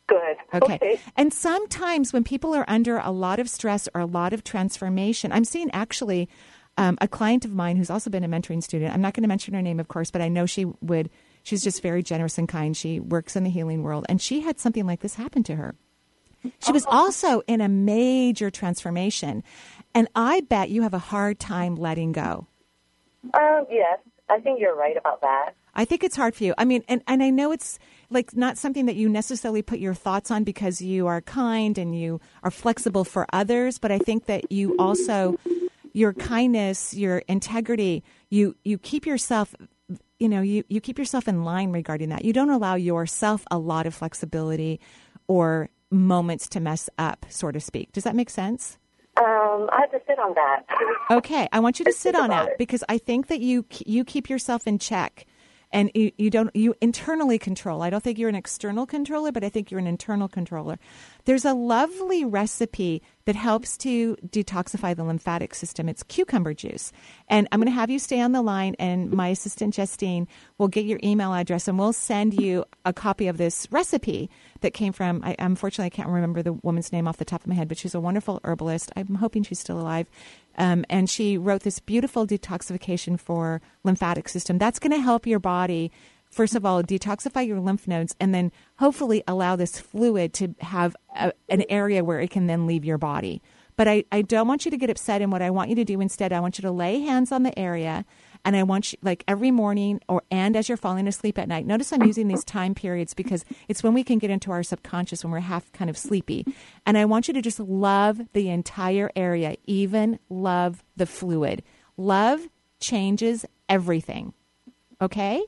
Good. Okay. And sometimes when people are under a lot of stress or a lot of transformation, I'm seeing actually a client of mine who's also been a mentoring student. I'm not going to mention her name, of course, but I know she would. She's just very generous and kind. She works in the healing world, and she had something like this happen to her. She was also in a major transformation, and I bet you have a hard time letting go. Yes, I think you're right about that. I think it's hard for you. I mean, and I know it's like not something that you necessarily put your thoughts on because you are kind and you are flexible for others, but I think that you also, your kindness, your integrity, you keep yourself, you keep yourself in line regarding that. You don't allow yourself a lot of flexibility or moments to mess up, so to speak. Does that make sense? I have to sit on that. Okay. I want you to sit on that because I think that you keep yourself in check. And you internally control. I don't think you're an external controller, but I think you're an internal controller. There's a lovely recipe that helps to detoxify the lymphatic system. It's cucumber juice. And I'm going to have you stay on the line, and my assistant Justine will get your email address, and we'll send you a copy of this recipe that came from, unfortunately, I can't remember the woman's name off the top of my head, but she's a wonderful herbalist. I'm hoping she's still alive. And she wrote this beautiful detoxification for lymphatic system. That's going to help your body, first of all, detoxify your lymph nodes, and then hopefully allow this fluid to have an area where it can then leave your body. But I don't want you to get upset. And what I want you to do instead, I want you to lay hands on the area. And I want you, like every morning and as you're falling asleep at night, notice I'm using these time periods because it's when we can get into our subconscious when we're half kind of sleepy. And I want you to just love the entire area, even love the fluid. Love changes everything. Okay?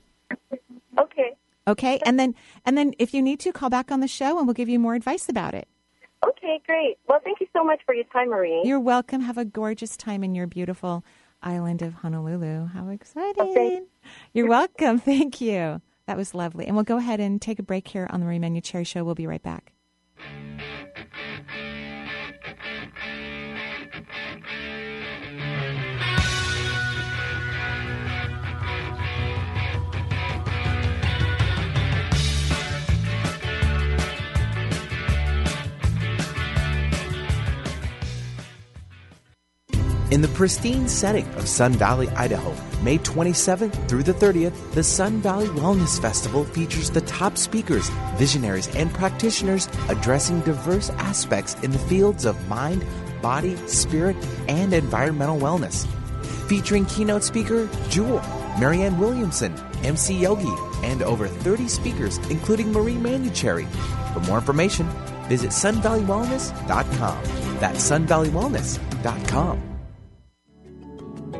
Okay. Okay. And then if you need to, call back on the show and we'll give you more advice about it. Okay, great. Well, thank you so much for your time, Marie. You're welcome. Have a gorgeous time in your beautiful island of Honolulu. How exciting. Okay. You're welcome. Thank you. That was lovely. And we'll go ahead and take a break here on the Marie Manuchehri Show. We'll be right back. In the pristine setting of Sun Valley, Idaho, May 27th through the 30th, the Sun Valley Wellness Festival features the top speakers, visionaries, and practitioners addressing diverse aspects in the fields of mind, body, spirit, and environmental wellness. Featuring keynote speaker Jewel, Marianne Williamson, MC Yogi, and over 30 speakers, including Marie Manuchehri. For more information, visit sunvalleywellness.com. That's sunvalleywellness.com.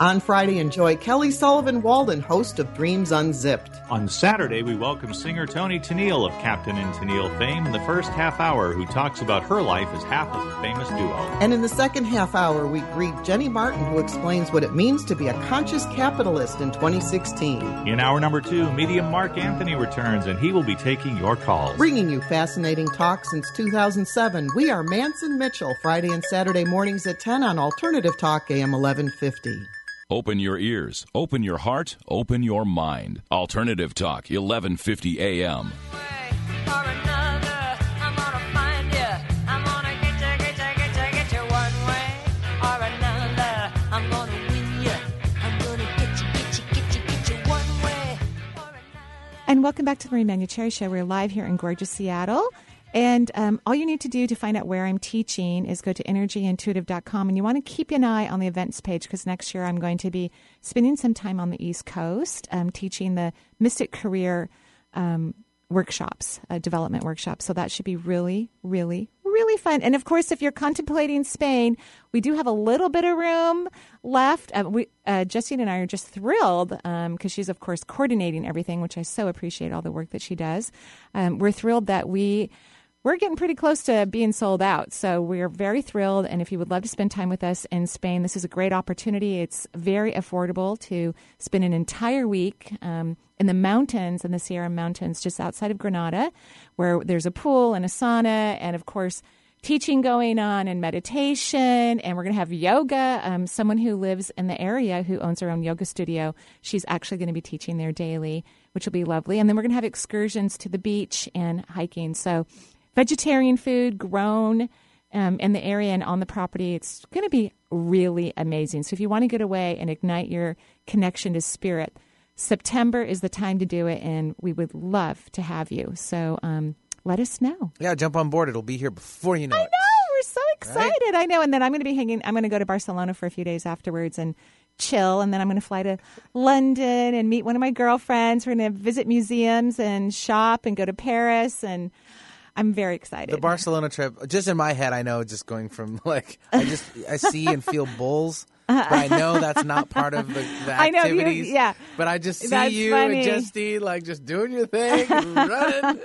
On Friday, enjoy Kelly Sullivan Walden, host of Dreams Unzipped. On Saturday, we welcome singer Toni Tennille of Captain and Tennille fame in the first half hour, who talks about her life as half of the famous duo. And in the second half hour, we greet Jenny Martin, who explains what it means to be a conscious capitalist in 2016. In hour number 2, medium Mark Anthony returns, and he will be taking your calls. Bringing you fascinating talk since 2007, we are Manson Mitchell, Friday and Saturday mornings at 10 on Alternative Talk, AM 1150. Open your ears, open your heart, open your mind. Alternative Talk, 1150 AM. And welcome back to the Marie Manuchehri Show. We're live here in gorgeous Seattle. And all you need to do to find out where I'm teaching is go to energyintuitive.com. And you want to keep an eye on the events page because next year I'm going to be spending some time on the East Coast teaching the Mystic Career workshops, development workshops. So that should be really, really, really fun. And, of course, if you're contemplating Spain, we do have a little bit of room left. Justine and I are just thrilled because she's, of course, coordinating everything, which I so appreciate all the work that she does. We're thrilled that We're getting pretty close to being sold out, so we're very thrilled. And if you would love to spend time with us in Spain, this is a great opportunity. It's very affordable to spend an entire week in the mountains, in the Sierra Mountains, just outside of Granada, where there's a pool and a sauna and, of course, teaching going on and meditation. And we're going to have yoga. Someone who lives in the area who owns her own yoga studio, she's actually going to be teaching there daily, which will be lovely. And then we're going to have excursions to the beach and hiking. So vegetarian food grown in the area and on the property. It's going to be really amazing. So if you want to get away and ignite your connection to spirit, September is the time to do it, and we would love to have you. So let us know. Yeah, jump on board. It'll be here before you know it. I know. We're so excited. Right? I know. And then I'm going to go to Barcelona for a few days afterwards and chill, and then I'm going to fly to London and meet one of my girlfriends. We're going to visit museums and shop and go to Paris, and I'm very excited. The Barcelona trip, just in my head, I know, just going from like, I see and feel bulls. But I know that's not part of the activities. I know, yeah. But I just see that's you funny. And Justine, like, just doing your thing, running.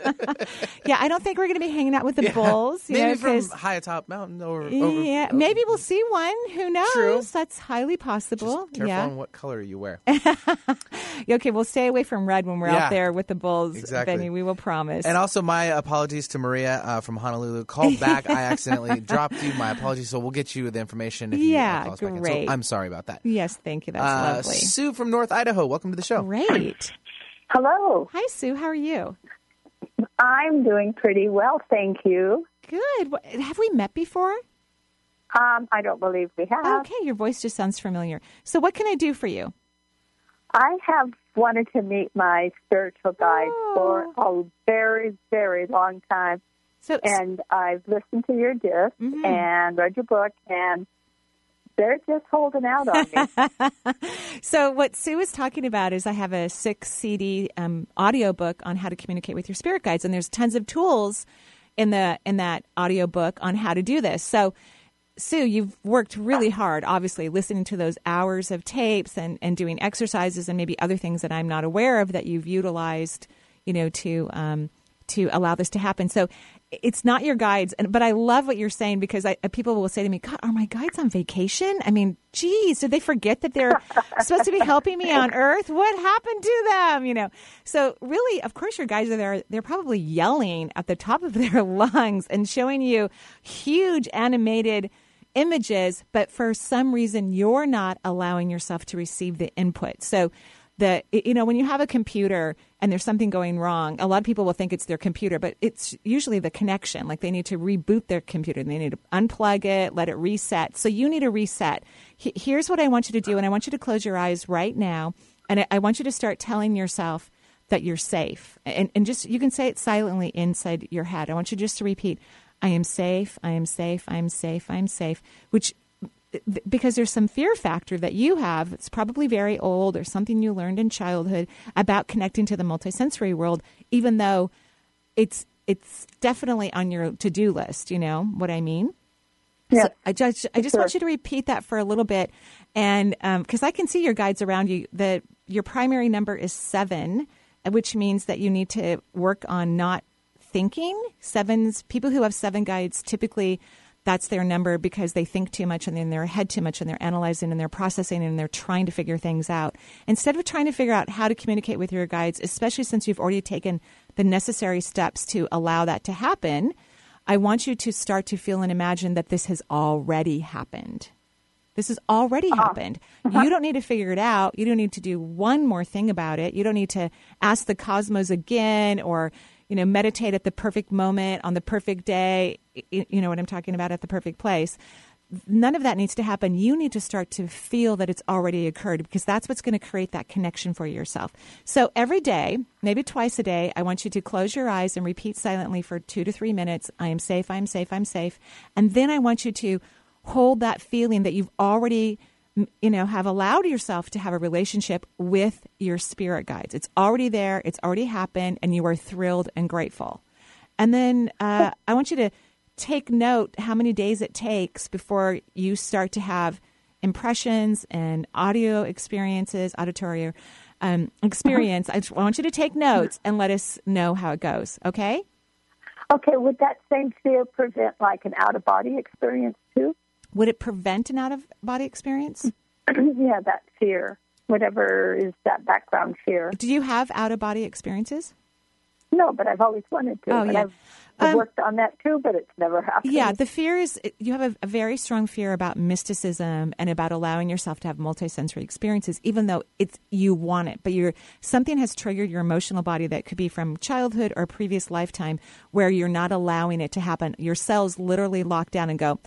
Yeah, I don't think we're going to be hanging out with the bulls. You maybe know, from high atop mountain over. Yeah, maybe we'll see one. Who knows? True. That's highly possible. Just careful on what color you wear. Okay, we'll stay away from red when we're out there with the bulls, exactly. Benny. We will promise. And also, my apologies to Maria from Honolulu. Called back. I accidentally dropped you. My apologies. So we'll get you the information. If you call us back. Great. I'm sorry about that. Yes, thank you. That's lovely. Sue from North Idaho, welcome to the show. Great. Hello. Hi, Sue. How are you? I'm doing pretty well, thank you. Good. Have we met before? I don't believe we have. Okay, your voice just sounds familiar. So what can I do for you? I have wanted to meet my spiritual guide for a very, very long time. And I've listened to your disc and read your book, and they're just holding out on me. So what Sue is talking about is I have a 6-CD audiobook on how to communicate with your spirit guides. And there's tons of tools in that audiobook on how to do this. So, Sue, you've worked really hard, obviously, listening to those hours of tapes and doing exercises and maybe other things that I'm not aware of that you've utilized, you know, to allow this to happen. So it's not your guides. But I love what you're saying, because people will say to me, God, are my guides on vacation? I mean, geez, did they forget that they're supposed to be helping me on earth? What happened to them? You know, so really, of course, your guides are there. They're probably yelling at the top of their lungs and showing you huge animated images. But for some reason, you're not allowing yourself to receive the input. So you know, when you have a computer and there's something going wrong, a lot of people will think it's their computer, but it's usually the connection. Like, they need to reboot their computer and they need to unplug it, let it reset. So you need to reset. Here's what I want you to do. And I want you to close your eyes right now. And I want you to start telling yourself that you're safe. And just, you can say it silently inside your head. I want you just to repeat, I am safe, I am safe, I am safe, I am safe, which, because there's some fear factor that you have. It's probably very old, or something you learned in childhood about connecting to the multisensory world, even though it's definitely on your to-do list. You know what I mean? Yeah. So I just want you to repeat that for a little bit. And because I can see your guides around you, that your primary number is 7, which means that you need to work on not thinking. 7s, people who have 7 guides typically, that's their number, because they think too much and they're in their head too much and they're analyzing and they're processing and they're trying to figure things out. Instead of trying to figure out how to communicate with your guides, especially since you've already taken the necessary steps to allow that to happen, I want you to start to feel and imagine that this has already happened. This has already happened. You don't need to figure it out. You don't need to do one more thing about it. You don't need to ask the cosmos again, or, you know, meditate at the perfect moment on the perfect day. You know what I'm talking about, at the perfect place. None of that needs to happen. You need to start to feel that it's already occurred, because that's what's going to create that connection for yourself. So every day, maybe twice a day, I want you to close your eyes and repeat silently for 2 to 3 minutes, I am safe, I am safe, I am safe. And then I want you to hold that feeling that you've already, you know, have allowed yourself to have a relationship with your spirit guides. It's already there. It's already happened. And you are thrilled and grateful. And then I want you to take note how many days it takes before you start to have impressions and audio experiences, auditory experience. I want you to take notes and let us know how it goes. Okay? Okay. Would that same fear prevent like an out-of-body experience too? Would it prevent an out-of-body experience? Yeah, that fear, whatever is that background fear. Do you have out-of-body experiences? No, but I've always wanted to. Oh, yeah. I've worked on that too, but it's never happened. Yeah, the fear is, you have a very strong fear about mysticism and about allowing yourself to have multisensory experiences, even though it's, you want it. But something has triggered your emotional body that could be from childhood or a previous lifetime where you're not allowing it to happen. Your cells literally lock down and go,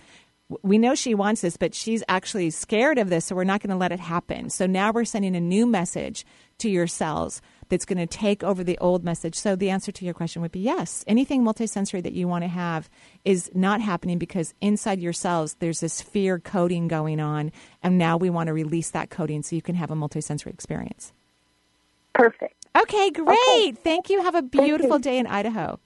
we know she wants this, but she's actually scared of this, so we're not going to let it happen. So now we're sending a new message to your cells that's going to take over the old message. So the answer to your question would be yes. Anything multisensory that you want to have is not happening because inside yourselves, there's this fear coding going on. And now we want to release that coding so you can have a multisensory experience. Perfect. Okay, great. Okay. Thank you. Have a beautiful day in Idaho.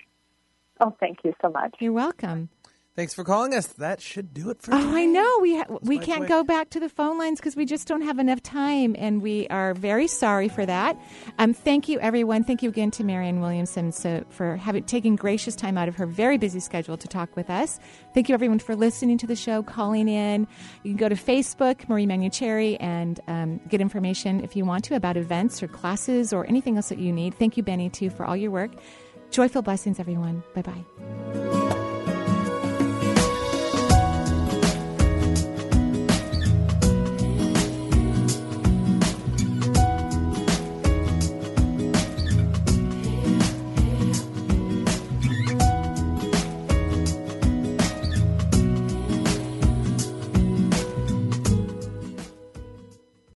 Oh, thank you so much. You're welcome. Thanks for calling us. That should do it for today. Oh, I know. We can't go back to the phone lines because we just don't have enough time, and we are very sorry for that. Thank you, everyone. Thank you again to Marianne Williamson for taking gracious time out of her very busy schedule to talk with us. Thank you, everyone, for listening to the show, calling in. You can go to Facebook, Marie Manuchehri, and get information if you want to about events or classes or anything else that you need. Thank you, Benny, too, for all your work. Joyful blessings, everyone. Bye-bye.